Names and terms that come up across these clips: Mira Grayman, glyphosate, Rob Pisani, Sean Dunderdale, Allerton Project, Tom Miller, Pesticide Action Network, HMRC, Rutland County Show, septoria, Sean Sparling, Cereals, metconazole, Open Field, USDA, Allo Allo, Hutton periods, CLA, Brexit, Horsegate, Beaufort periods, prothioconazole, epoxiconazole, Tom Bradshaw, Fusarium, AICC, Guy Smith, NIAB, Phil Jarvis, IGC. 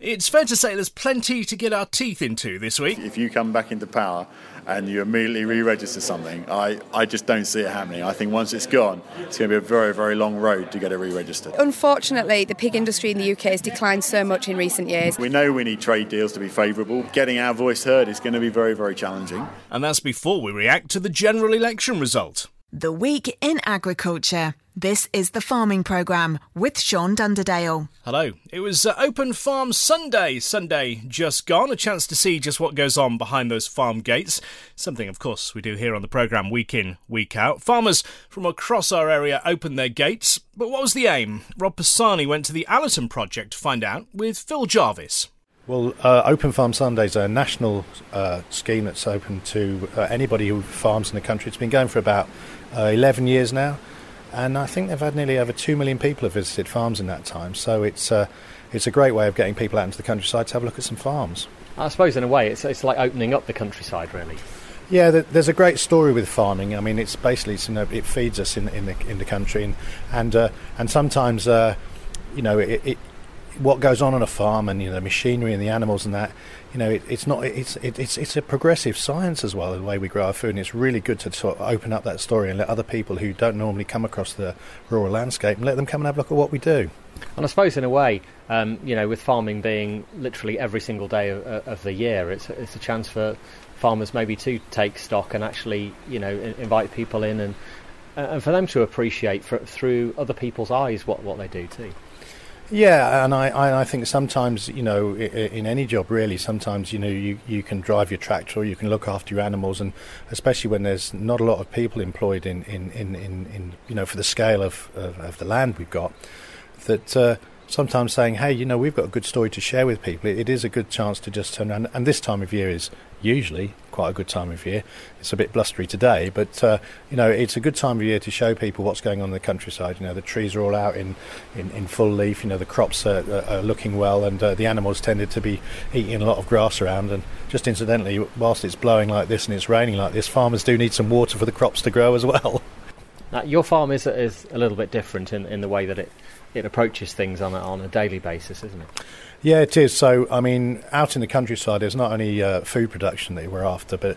It's fair to say there's plenty to get our teeth into this week. If you come back into power and you immediately re-register something, I just don't see it happening. I think once it's gone, it's going to be a very, very long road to get it re-registered. Unfortunately, the pig industry in the UK has declined so much in recent years. We know we need trade deals to be favourable. Getting our voice heard is going to be very, very challenging. And that's before we react to the general election result. The Week in Agriculture. This is the Farming Programme with Sean Dunderdale. Hello. It was Open Farm Sunday just gone. A chance to see just what goes on behind those farm gates. Something, of course, we do here on the programme week in, week out. Farmers from across our area opened their gates. But what was the aim? Rob Pisani went to the Allerton Project to find out with Phil Jarvis. Well, Open Farm Sunday is a national scheme that's open to anybody who farms in the country. It's been going for about 11 years now. And I think they've had nearly over 2 million people have visited farms in that time. So it's a great way of getting people out into the countryside to have a look at some farms. I suppose in a way it's like opening up the countryside, really. Yeah, there's a great story with farming. I mean, it's basically, you know, it feeds us in the country, and sometimes you know, it what goes on a farm, and you know, the machinery and the animals and that. You know, it's a progressive science as well, the way we grow our food, and it's really good to sort of open up that story and let other people who don't normally come across the rural landscape, and let them come and have a look at what we do. And I suppose in a way, you know, with farming being literally every single day of the year, it's a chance for farmers maybe to take stock and actually, you know, invite people in and for them to appreciate through other people's eyes what they do too. Yeah, and I think sometimes, you know, in any job really, sometimes, you know, you can drive your tractor or you can look after your animals, and especially when there's not a lot of people employed in you know, for the scale of the land we've got, that sometimes saying, hey, you know, we've got a good story to share with people, it is a good chance to just turn around. And this time of year is usually quite a good time of year. It's a bit blustery today, but you know, it's a good time of year to show people what's going on in the countryside. You know, the trees are all out in full leaf, you know, the crops are looking well, and the animals tended to be eating a lot of grass around. And just incidentally, whilst it's blowing like this and it's raining like this, farmers do need some water for the crops to grow as well. Now, your farm is a little bit different in the way that it approaches things on a daily basis, isn't it? Yeah, it is. So, I mean, out in the countryside, there's not only food production that we're after, but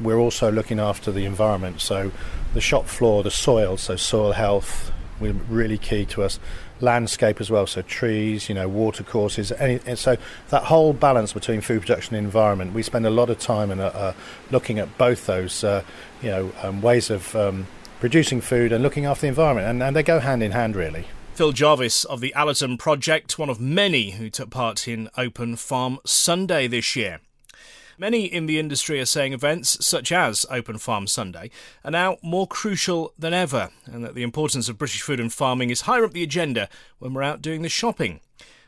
we're also looking after the environment. So the shop floor, the soil, so soil health, we're really key to us. Landscape as well, so trees, you know, watercourses, and so that whole balance between food production and environment, we spend a lot of time in looking at both those, you know, ways of producing food and looking after the environment, and they go hand in hand, really. Phil Jarvis of the Allerton Project, one of many who took part in Open Farm Sunday this year. Many in the industry are saying events such as Open Farm Sunday are now more crucial than ever, and that the importance of British food and farming is higher up the agenda when we're out doing the shopping.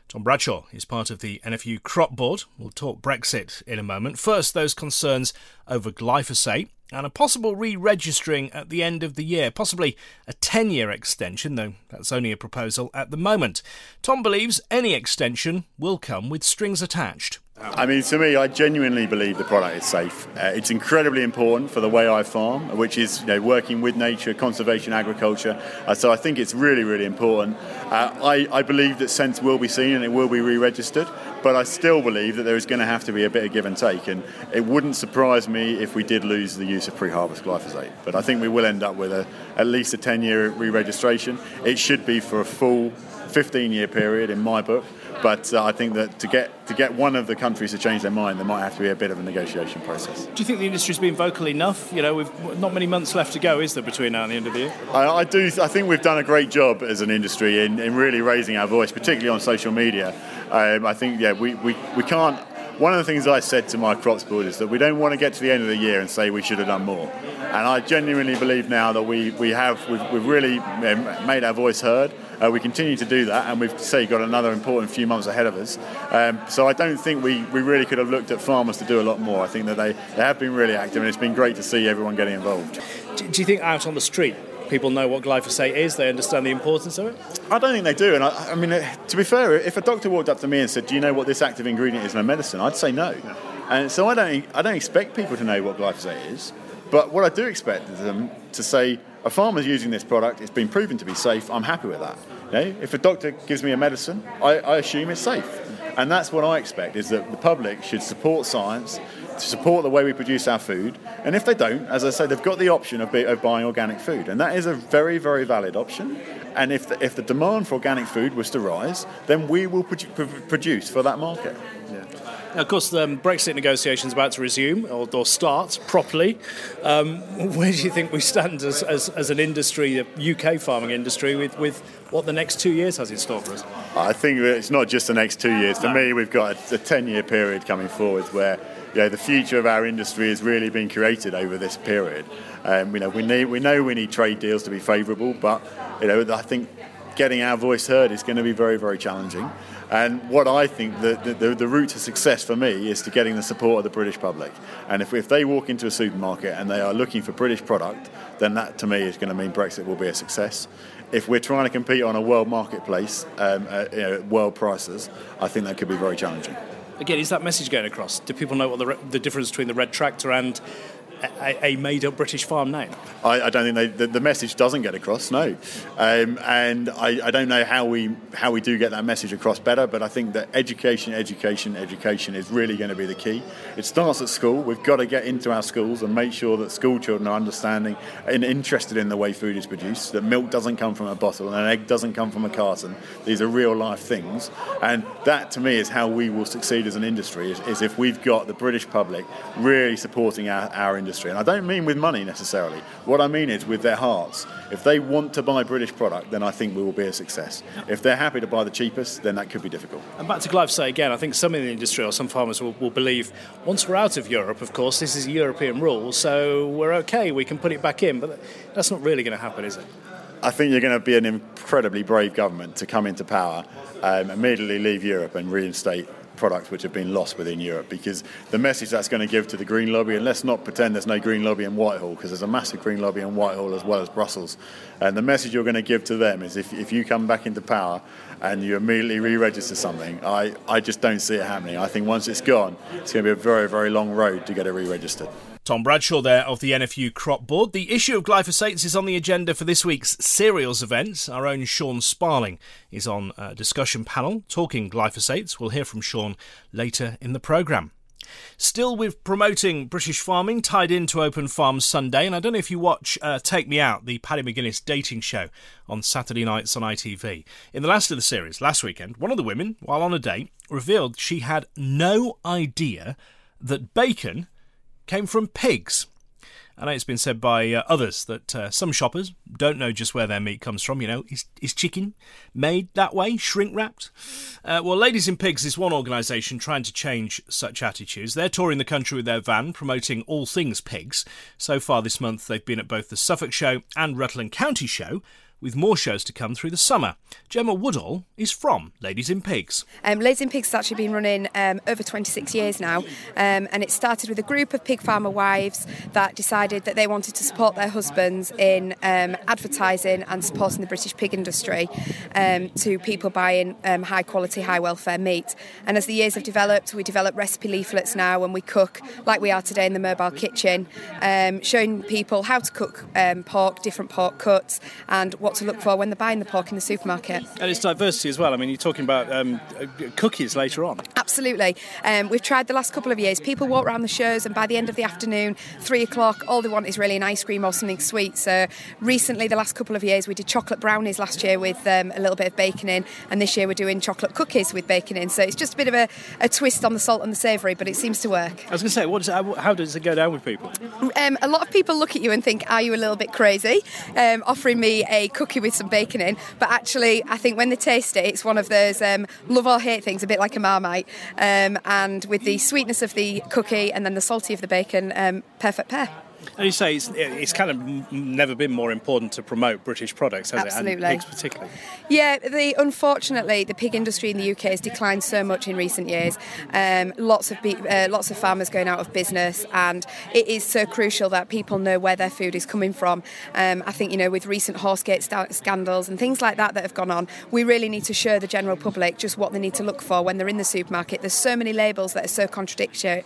Tom Bradshaw is part of the NFU Crop Board. We'll talk Brexit in a moment. First, those concerns over glyphosate and a possible re-registering at the end of the year, possibly a 10-year extension, though that's only a proposal at the moment. Tom believes any extension will come with strings attached. I mean, to me, I genuinely believe the product is safe. It's incredibly important for the way I farm, which is, you know, working with nature, conservation, agriculture. So I think it's really, really important. I believe that scents will be seen and it will be re-registered, but I still believe that there is going to have to be a bit of give and take, and it wouldn't surprise me if we did lose the use of pre-harvest glyphosate. But I think we will end up with at least a 10-year re-registration. It should be for a full 15-year period in my book. But I think that to get one of the countries to change their mind, there might have to be a bit of a negotiation process. Do you think the industry's been vocal enough? You know, we've not many months left to go, is there, between now and the end of the year? I do. I think we've done a great job as an industry in really raising our voice, particularly on social media. I think, yeah, we can't... One of the things I said to my crops board is that we don't want to get to the end of the year and say we should have done more. And I genuinely believe now that we've really made our voice heard. We continue to do that, and we've, say, got another important few months ahead of us. So I don't think we really could have looked at farmers to do a lot more. I think that they have been really active, and it's been great to see everyone getting involved. Do you think out on the street, people know what glyphosate is? They understand the importance of it? I don't think they do. And I mean, to be fair, if a doctor walked up to me and said, do you know what this active ingredient is in a medicine? I'd say no. And so I don't expect people to know what glyphosate is. But what I do expect them to say, a farmer's using this product, it's been proven to be safe, I'm happy with that. You know, if a doctor gives me a medicine, I assume it's safe. And that's what I expect, is that the public should support science, to support the way we produce our food. And if they don't, as I say, they've got the option of buying organic food. And that is a very, very valid option. And if the demand for organic food was to rise, then we will produce for that market. Yeah. Now, of course, the Brexit negotiations are about to resume or start properly. Where do you think we stand as an industry, the UK farming industry, with what the next 2 years has in store for us? I think it's not just the next 2 years. For me, we've got a 10-year period coming forward where the future of our industry is really being created over this period. We know we need trade deals to be favourable, but I think getting our voice heard is going to be very, very challenging. And what I think the route to success for me is to getting the support of the British public. And if they walk into a supermarket and they are looking for British product, then that to me is going to mean Brexit will be a success. If we're trying to compete on a world marketplace, world prices, I think that could be very challenging. Again, is that message going across? Do people know what the difference between the red tractor and a made-up British farm name? I don't think the message doesn't get across, no. And I don't know how we do get that message across better, but I think that education is really going to be the key. It starts at school. We've got to get into our schools and make sure that school children are understanding and interested in the way food is produced, that milk doesn't come from a bottle and an egg doesn't come from a carton. These are real-life things. And that, to me, is how we will succeed as an industry, is if we've got the British public really supporting our industry. And I don't mean with money necessarily. What I mean is with their hearts. If they want to buy British product, then I think we will be a success. If they're happy to buy the cheapest, then that could be difficult. And back to glyphosate again, I think some in the industry or some farmers will believe, once we're out of Europe, of course, this is a European rule, so we're okay, we can put it back in. But that's not really going to happen, is it? I think you're going to be an incredibly brave government to come into power, immediately leave Europe and reinstate products which have been lost within Europe, because the message that's going to give to the Green Lobby, and let's not pretend there's no Green Lobby in Whitehall, because there's a massive Green Lobby in Whitehall as well as Brussels, and the message you're going to give to them is if you come back into power and you immediately re-register something, I just don't see it happening. I think once it's gone, it's going to be a very, very long road to get it re-registered. Tom Bradshaw there of the NFU Crop Board. The issue of glyphosate is on the agenda for this week's Cereals event. Our own Sean Sparling is on a discussion panel talking glyphosate. We'll hear from Sean later in the programme. Still with promoting British farming, tied into Open Farm Sunday, and I don't know if you watch Take Me Out, the Paddy McGuinness dating show on Saturday nights on ITV. In the last of the series, last weekend, one of the women, while on a date, revealed she had no idea that bacon came from pigs. I know it's been said by others that some shoppers don't know just where their meat comes from. You know, is chicken made that way, shrink-wrapped? Well, Ladies in Pigs is one organisation trying to change such attitudes. They're touring the country with their van, promoting all things pigs. So far this month, they've been at both the Suffolk Show and Rutland County Show, with more shows to come through the summer. Gemma Woodall is from Ladies in Pigs. Ladies in Pigs has actually been running over 26 years now, and it started with a group of pig farmer wives that decided that they wanted to support their husbands in advertising and supporting the British pig industry to people buying high-quality, high-welfare meat. And as the years have developed, we develop recipe leaflets now, and we cook, like we are today in the mobile kitchen, showing people how to cook pork, different pork cuts, and what to look for when they're buying the pork in the supermarket. And it's diversity as well. I mean, you're talking about cookies later on. Absolutely. We've tried the last couple of years. People walk around the shows, and by the end of the afternoon, 3 o'clock, all they want is really an ice cream or something sweet. So recently, the last couple of years, we did chocolate brownies last year with a little bit of bacon in, and this year we're doing chocolate cookies with bacon in. So it's just a bit of a twist on the salt and the savoury, but it seems to work. I was going to say, how does it go down with people? A lot of people look at you and think, are you a little bit crazy, offering me a cookie with some bacon in? But actually, I think when they taste it, it's one of those love or hate things, a bit like a Marmite, and with the sweetness of the cookie and then the salty of the bacon, perfect pair. And you say it's kind of never been more important to promote British products, has Absolutely. It? And pigs particularly. Yeah, unfortunately, the pig industry in the UK has declined so much in recent years. Lots of farmers going out of business, and it is so crucial that people know where their food is coming from. I think, with recent Horsegate scandals and things like that have gone on, we really need to show the general public just what they need to look for when they're in the supermarket. There's so many labels that are so contradictory,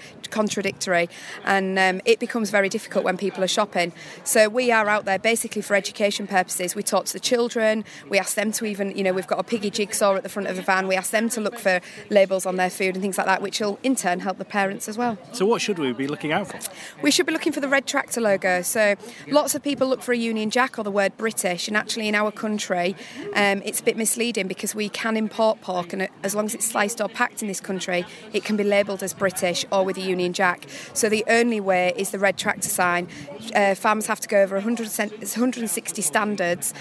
and it becomes very difficult up when people are shopping. So we are out there basically for education purposes. We talk to the children, we ask them to even, you know, we've got a piggy jigsaw at the front of a van, we ask them to look for labels on their food and things like that, which will in turn help the parents as well. So what should we be looking out for? We should be looking for the red tractor logo. So lots of people look for a Union Jack or the word British, and actually in our country it's a bit misleading because we can import pork, and as long as it's sliced or packed in this country it can be labelled as British or with a Union Jack. So the only way is the red tractor sign. Farmers have to go over 160 standards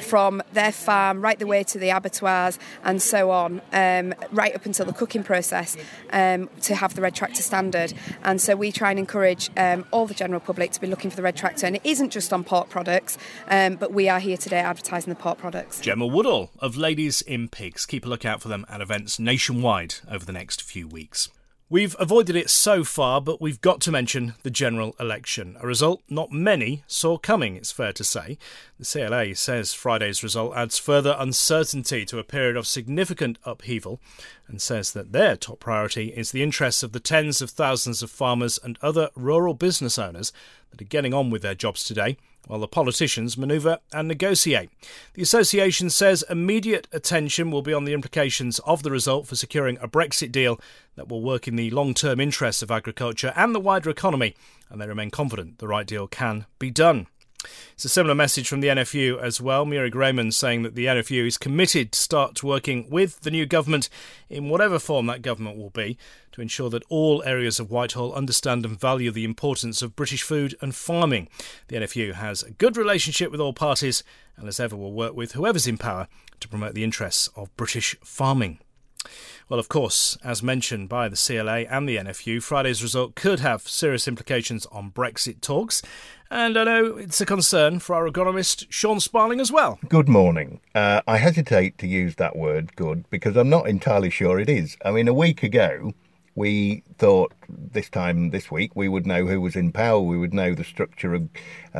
from their farm right the way to the abattoirs and so on, right up until the cooking process, to have the red tractor standard. And so we try and encourage all the general public to be looking for the red tractor, and it isn't just on pork products, but we are here today advertising the pork products. Gemma Woodall of Ladies in Pigs. Keep a look out for them at events nationwide over the next few weeks. We've avoided it so far, but we've got to mention the general election, a result not many saw coming, it's fair to say. The CLA says Friday's result adds further uncertainty to a period of significant upheaval, and says that their top priority is the interests of the tens of thousands of farmers and other rural business owners that are getting on with their jobs today, while the politicians manoeuvre and negotiate. The association says immediate attention will be on the implications of the result for securing a Brexit deal that will work in the long-term interests of agriculture and the wider economy, and they remain confident the right deal can be done. It's a similar message from the NFU as well. Mira Grayman saying that the NFU is committed to start working with the new government, in whatever form that government will be, to ensure that all areas of Whitehall understand and value the importance of British food and farming. The NFU has a good relationship with all parties and, as ever, will work with whoever's in power to promote the interests of British farming. Well, of course, as mentioned by the CLA and the NFU, Friday's result could have serious implications on Brexit talks. And I know it's a concern for our economist, Sean Sparling, as well. Good morning. I hesitate to use that word, good, because I'm not entirely sure it is. I mean, a week ago, we thought this time this week we would know who was in power, we would know the structure of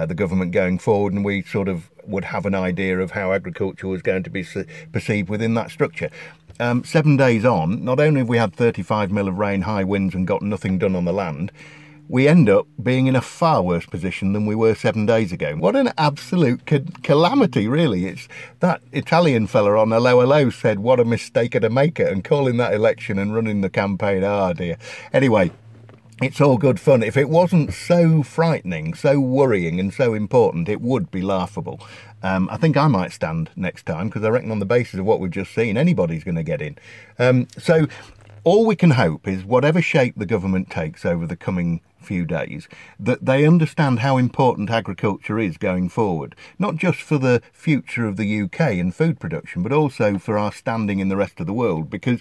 the government going forward, and we sort of would have an idea of how agriculture was going to be perceived within that structure. 7 days on, not only have we had 35 mil of rain, high winds and got nothing done on the land, we end up being in a far worse position than we were 7 days ago. What an absolute calamity, really. It's that Italian fella on Allo Allo said, what a mistake to make it, and calling that election and running the campaign. Ah, dear. Anyway, it's all good fun. If it wasn't so frightening, so worrying and so important, it would be laughable. I think I might stand next time, because I reckon on the basis of what we've just seen, anybody's going to get in. So all we can hope is whatever shape the government takes over the coming few days, that they understand how important agriculture is going forward, not just for the future of the UK and food production, but also for our standing in the rest of the world, because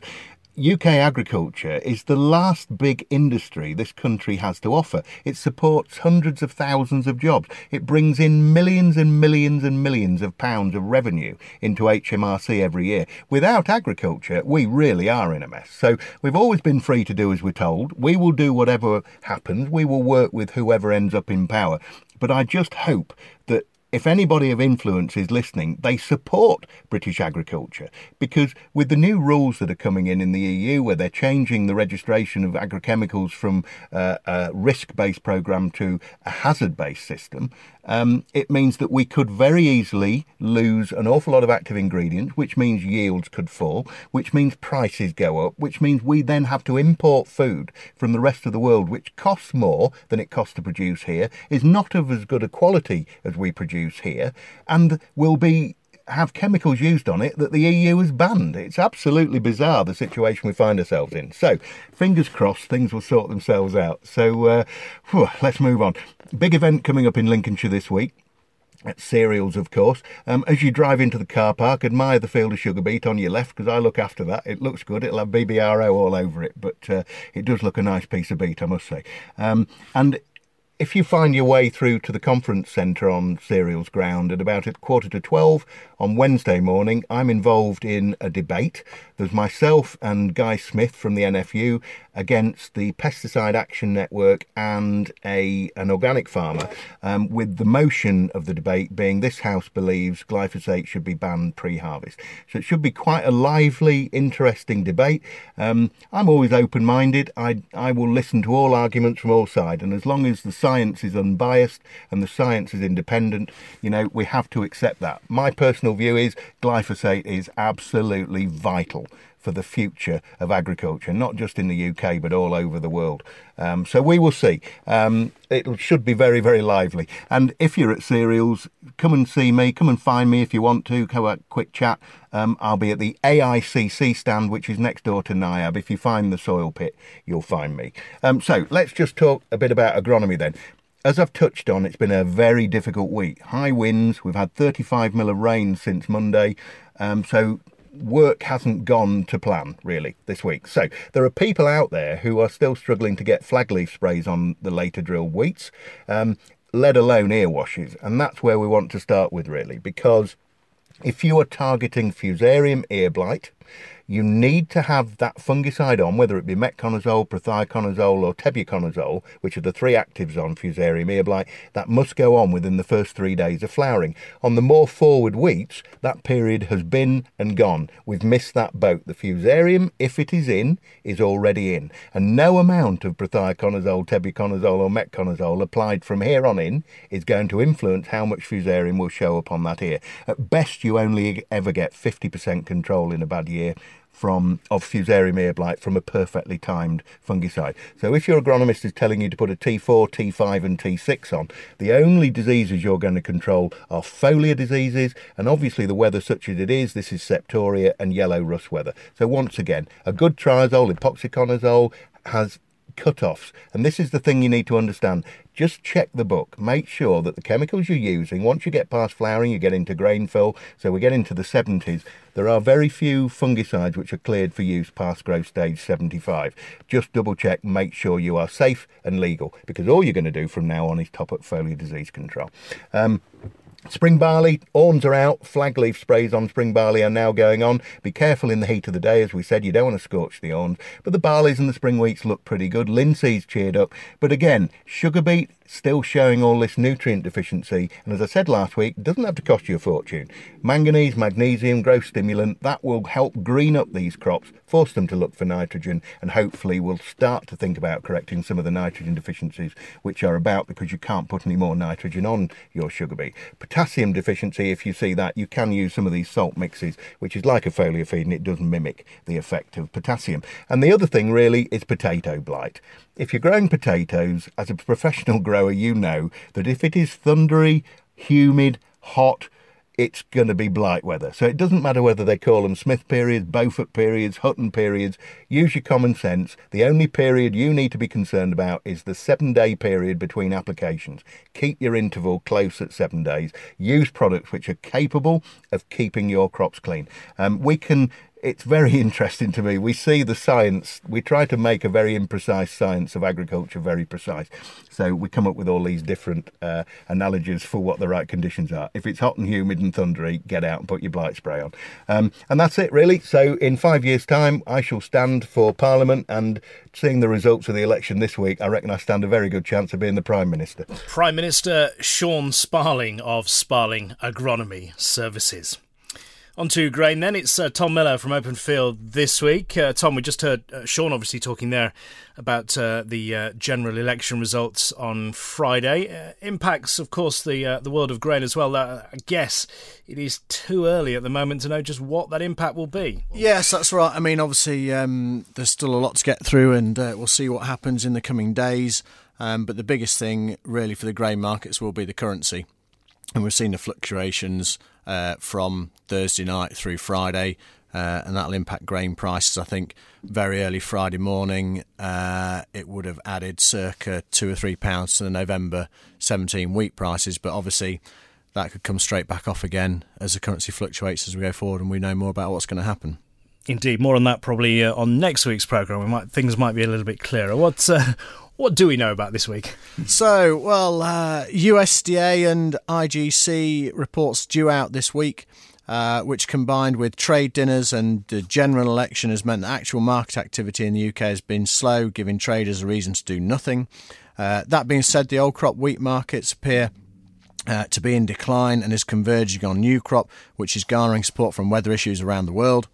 UK agriculture is the last big industry this country has to offer. It supports hundreds of thousands of jobs. It brings in millions and millions and millions of pounds of revenue into HMRC every year. Without agriculture, we really are in a mess. So we've always been free to do as we're told. We will do whatever happens. We will work with whoever ends up in power. But I just hope that if anybody of influence is listening, they support British agriculture, because with the new rules that are coming in the EU, where they're changing the registration of agrochemicals from a risk-based programme to a hazard-based system, it means that we could very easily lose an awful lot of active ingredients, which means yields could fall, which means prices go up, which means we then have to import food from the rest of the world, which costs more than it costs to produce here, is not of as good a quality as we produce here, and will have chemicals used on it that the EU has banned. It's absolutely bizarre, the situation we find ourselves in. So, fingers crossed, things will sort themselves out. So, let's move on. Big event coming up in Lincolnshire this week. At Cereals, of course. As you drive into the car park, admire the field of sugar beet on your left, because I look after that. It looks good. It'll have BBRO all over it, but it does look a nice piece of beet, I must say. And if you find your way through to the conference centre on Cereals ground at about 11:45 on Wednesday morning, I'm involved in a debate. There's myself and Guy Smith from the NFU against the Pesticide Action Network and an organic farmer, with the motion of the debate being this House believes glyphosate should be banned pre-harvest. So it should be quite a lively, interesting debate. I'm always open-minded. I will listen to all arguments from all sides, and as long as the science is unbiased and the science is independent. You know, we have to accept that. My personal view is glyphosate is absolutely vital for the future of agriculture, not just in the UK, but all over the world. So we will see. It should be very, very lively. And if you're at Cereals, come and see me, come and find me if you want to, have a quick chat. I'll be at the AICC stand, which is next door to NIAB. If you find the soil pit, you'll find me. So let's just talk a bit about agronomy then. As I've touched on, it's been a very difficult week. High winds, we've had 35 mm of rain since Monday. So work hasn't gone to plan really this week. So there are people out there who are still struggling to get flag leaf sprays on the later drilled wheats, let alone ear washes. And that's where we want to start with really, because if you are targeting Fusarium ear blight, you need to have that fungicide on, whether it be metconazole, prothioconazole or tebuconazole, which are the three actives on Fusarium ear blight. That must go on within the first 3 days of flowering. On the more forward wheats, that period has been and gone. We've missed that boat. The Fusarium, if it is in, is already in. And no amount of prothioconazole, tebuconazole or metconazole applied from here on in is going to influence how much Fusarium will show up on that ear. At best, you only ever get 50% control in a bad year of Fusarium ear blight from a perfectly timed fungicide. So if your agronomist is telling you to put a T4, T5 and T6 on, the only diseases you're going to control are foliar diseases, and obviously the weather such as it is, this is septoria and yellow rust weather. So once again, a good triazole, epoxiconazole has cut-offs, and this is the thing you need to understand. Just check the book, make sure that the chemicals you're using, once you get past flowering, you get into grain fill, so we get into the 70s, there are very few fungicides which are cleared for use past growth stage 75. Just double check, make sure you are safe and legal, because all you're going to do from now on is top up foliar disease control. Spring barley, awns are out, flag leaf sprays on spring barley are now going on. Be careful in the heat of the day, as we said, you don't want to scorch the awns. But the barleys and the spring wheats look pretty good. Linseeds cheered up. But again, sugar beet still showing all this nutrient deficiency. And as I said last week, it doesn't have to cost you a fortune. Manganese, magnesium, growth stimulant, that will help green up these crops, force them to look for nitrogen, and hopefully we'll start to think about correcting some of the nitrogen deficiencies which are about because you can't put any more nitrogen on your sugar beet. Potassium deficiency, if you see that, you can use some of these salt mixes, which is like a foliar feed and it does mimic the effect of potassium. And the other thing really is potato blight. If you're growing potatoes, as a professional grower, you know that if it is thundery, humid, hot, it's going to be blight weather. So it doesn't matter whether they call them Smith periods, Beaufort periods, Hutton periods. Use your common sense. The only period you need to be concerned about is the 7-day period between applications. Keep your interval close at 7 days. Use products which are capable of keeping your crops clean. It's very interesting to me. We see the science. We try to make a very imprecise science of agriculture very precise. So we come up with all these different analogies for what the right conditions are. If it's hot and humid and thundery, get out and put your blight spray on. And that's it, really. So in 5 years' time, I shall stand for Parliament, and seeing the results of the election this week, I reckon I stand a very good chance of being the Prime Minister. Prime Minister Sean Sparling of Sparling Agronomy Services. On to grain then, it's Tom Miller from Open Field this week. Tom, we just heard Sean obviously talking there about the general election results on Friday. Impacts, of course, the world of grain as well. I guess it is too early at the moment to know just what that impact will be. Yes, that's right. I mean, obviously, there's still a lot to get through, and we'll see what happens in the coming days. But the biggest thing really for the grain markets will be the currency. And we've seen the fluctuations from Thursday night through Friday, and that'll impact grain prices. I think very early Friday morning, it would have added circa £2 or £3 to the November 17 wheat prices. But obviously, that could come straight back off again as the currency fluctuates as we go forward, and we know more about what's going to happen. Indeed, more on that probably on next week's programme. Things might be a little bit clearer. What do we know about this week? So, USDA and IGC reports due out this week, which combined with trade dinners and the general election has meant that actual market activity in the UK has been slow, giving traders a reason to do nothing. That being said, the old crop wheat markets appear to be in decline and is converging on new crop, which is garnering support from weather issues around the world.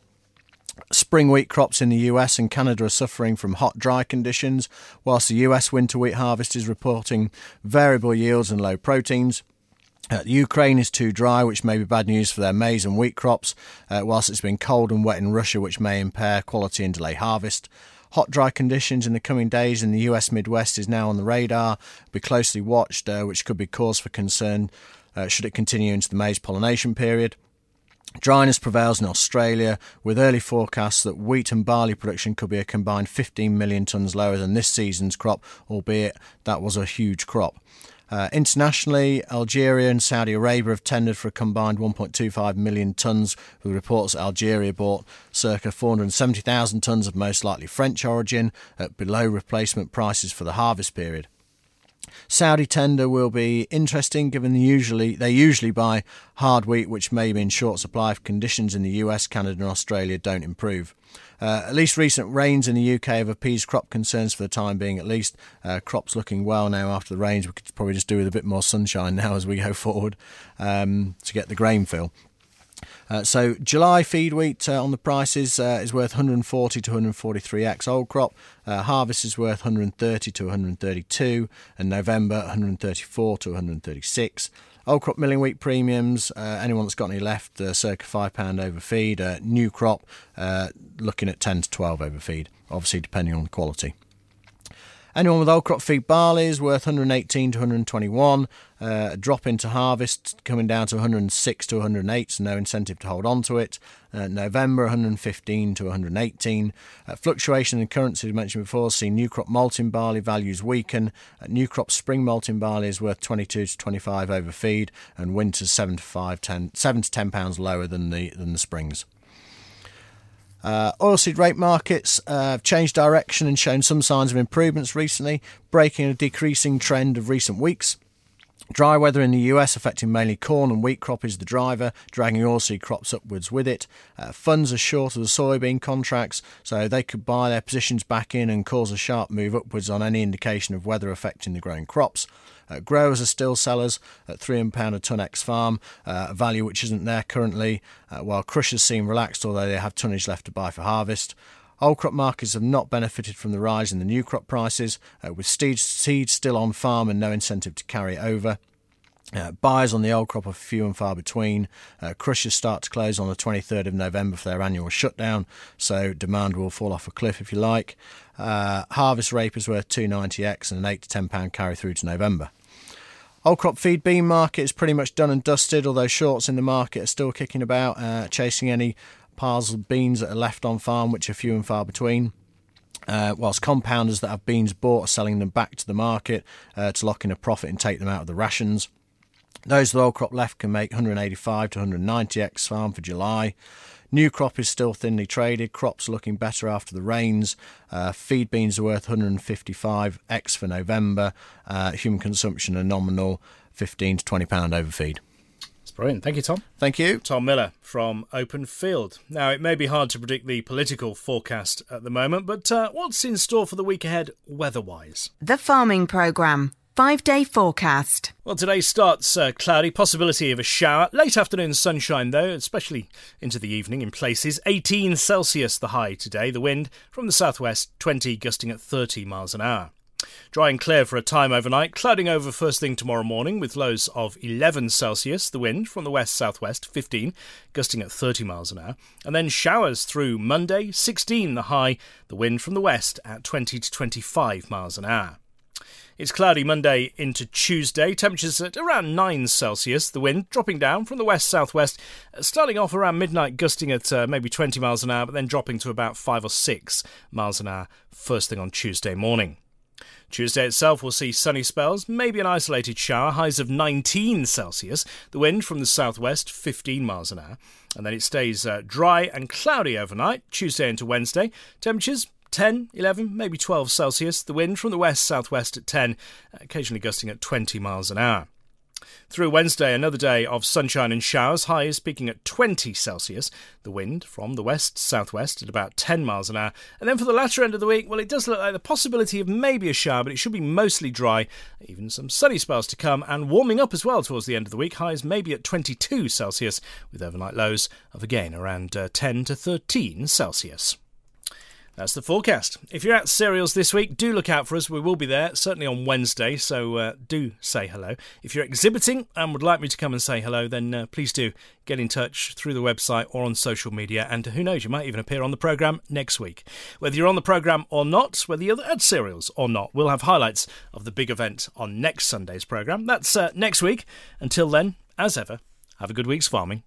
Spring wheat crops in the US and Canada are suffering from hot, dry conditions, whilst the US winter wheat harvest is reporting variable yields and low proteins. Ukraine is too dry, which may be bad news for their maize and wheat crops, whilst it's been cold and wet in Russia, which may impair quality and delay harvest. Hot, dry conditions in the coming days in the US Midwest is now on the radar, be closely watched, which could be cause for concern should it continue into the maize pollination period. Dryness prevails in Australia, with early forecasts that wheat and barley production could be a combined 15 million tonnes lower than this season's crop, albeit that was a huge crop. Internationally, Algeria and Saudi Arabia have tendered for a combined 1.25 million tonnes, with reports that Algeria bought circa 470,000 tonnes of most likely French origin at below replacement prices for the harvest period. Saudi tender will be interesting, given they usually buy hard wheat, which may be in short supply if conditions in the US, Canada and Australia don't improve. At least recent rains in the UK have appeased crop concerns for the time being, at least. Crops looking well now after the rains. We could probably just do with a bit more sunshine now as we go forward to get the grain fill. So July feed wheat on the prices is worth 140 to 143x old crop. Harvest is worth 130 to 132 and November 134 to 136. Old crop milling wheat premiums, anyone that's got any left, circa £5 overfeed. New crop, looking at 10 to 12 overfeed, obviously depending on the quality. Anyone with old crop feed barley is worth 118 to 121, a drop into harvest coming down to 106 to 108, so no incentive to hold on to it. November 115 to 118. Fluctuation in currency, as mentioned before, see new crop malting barley values weaken. New crop spring malting barley is worth 22 to 25 over feed, and winter's 7 to £10 lower than the springs. Oilseed rape markets have changed direction and shown some signs of improvements recently, breaking a decreasing trend of recent weeks. Dry weather in the US affecting mainly corn and wheat crop is the driver, dragging oilseed crops upwards with it. Funds are short of the soybean contracts, so they could buy their positions back in and cause a sharp move upwards on any indication of weather affecting the growing crops. Growers are still sellers at £3 a tonne ex-farm, a value which isn't there currently, while crushers seem relaxed, although they have tonnage left to buy for harvest. Old crop markets have not benefited from the rise in the new crop prices, with seed still on farm and no incentive to carry it over. Buyers on the old crop are few and far between. Crushers start to close on the 23rd of November for their annual shutdown, so demand will fall off a cliff if you like. Harvest rape is worth 290x and an £8 to £10 carry through to November. Old crop feed bean market is pretty much done and dusted, although shorts in the market are still kicking about, chasing any piles of beans that are left on farm, which are few and far between. Whilst compounders that have beans bought are selling them back to the market to lock in a profit and take them out of the rations. Those with old crop left can make 185 to 190x farm for July. New crop is still thinly traded. Crops looking better after the rains. Feed beans are worth 155x for November. Human consumption a nominal £15 to £20 overfeed. That's brilliant. Thank you, Tom. Thank you. Tom Miller from Open Field. Now, it may be hard to predict the political forecast at the moment, but what's in store for the week ahead weather-wise? The Farming Programme. 5-day forecast. Well, today starts cloudy, possibility of a shower. Late afternoon sunshine, though, especially into the evening in places. 18 Celsius the high today. The wind from the southwest, 20, gusting at 30 miles an hour. Dry and clear for a time overnight, clouding over first thing tomorrow morning with lows of 11 Celsius, the wind from the west-southwest, 15, gusting at 30 miles an hour, and then showers through Monday, 16 the high, the wind from the west at 20 to 25 miles an hour. It's cloudy Monday into Tuesday, temperatures at around 9 Celsius, the wind dropping down from the west-southwest, starting off around midnight, gusting at maybe 20 miles an hour, but then dropping to about 5 or 6 miles an hour first thing on Tuesday morning. Tuesday itself will see sunny spells, maybe an isolated shower, highs of 19 Celsius, the wind from the southwest 15 miles an hour, and then it stays dry and cloudy overnight, Tuesday into Wednesday, temperatures 10, 11, maybe 12 Celsius, the wind from the west-southwest at 10, occasionally gusting at 20 miles an hour. Through Wednesday, another day of sunshine and showers. Highs peaking at 20 Celsius. The wind from the west-southwest at about 10 miles an hour. And then for the latter end of the week, well, it does look like the possibility of maybe a shower, but it should be mostly dry. Even some sunny spells to come and warming up as well towards the end of the week. Highs maybe at 22 Celsius, with overnight lows of again around 10 to 13 Celsius. That's the forecast. If you're at Cereals this week, do look out for us. We will be there, certainly on Wednesday, so do say hello. If you're exhibiting and would like me to come and say hello, then please do get in touch through the website or on social media, and who knows, you might even appear on the programme next week. Whether you're on the programme or not, whether you're at Cereals or not, we'll have highlights of the big event on next Sunday's programme. That's next week. Until then, as ever, have a good week's farming.